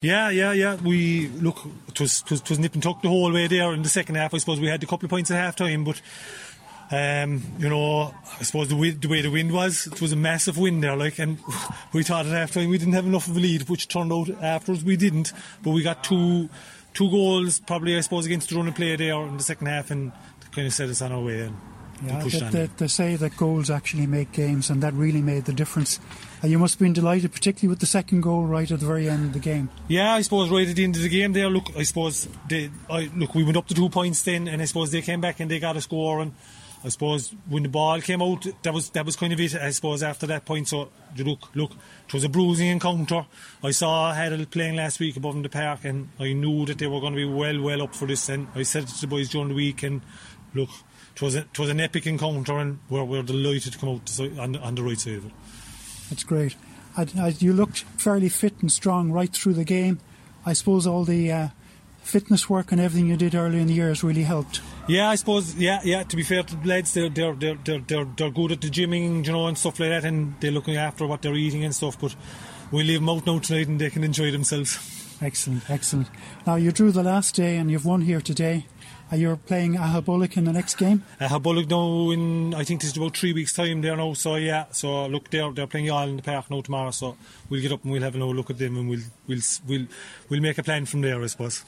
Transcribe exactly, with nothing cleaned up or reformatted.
Yeah, yeah, yeah. We look, it was, it was, it was nip and tuck the whole way there in the second half. I suppose we had a couple of points at half time, but um, you know, I suppose the way, the way the wind was, it was a massive wind there, like, and we thought at half time we didn't have enough of a lead, which turned out afterwards we didn't. But we got two two goals, probably, I suppose, against the run of play there in the second half, and kind of set us on our way. And yeah, that, that, they say that goals actually make games, and that really made the difference. Uh, you must have been delighted, particularly with the second goal right at the very end of the game. Yeah, I suppose right at the end of the game there, look, I suppose they, I, look, we went up to two points then, and I suppose they came back and they got a score, and I suppose when the ball came out, that was that was kind of it, I suppose, after that point. So look, look, it was a bruising encounter. I saw Hadle playing last week above in the park, and I knew that they were going to be well, well up for this, and I said it to the boys during the week, and look, it was, a, it was an epic encounter, and we're, we're delighted to come out to, on, on the right side of it. That's great. I, I, you looked fairly fit and strong right through the game. I suppose all the uh, fitness work and everything you did earlier in the year has really helped. Yeah, I suppose, yeah, yeah. To be fair to the lads, they're, they're, they're, they're, they're good at the gymming, you know, and stuff like that, and they're looking after what they're eating and stuff, but we leave them out now tonight and they can enjoy themselves. Excellent, excellent. Now, you drew the last day and you've won here today. You're playing Aghada in the next game? Aghada now in, I think this is about three weeks' time there now, so yeah. So look, they're, they're playing all in the park now tomorrow, so we'll get up and we'll have a look at them, and we'll, we'll, we'll, we'll make a plan from there, I suppose.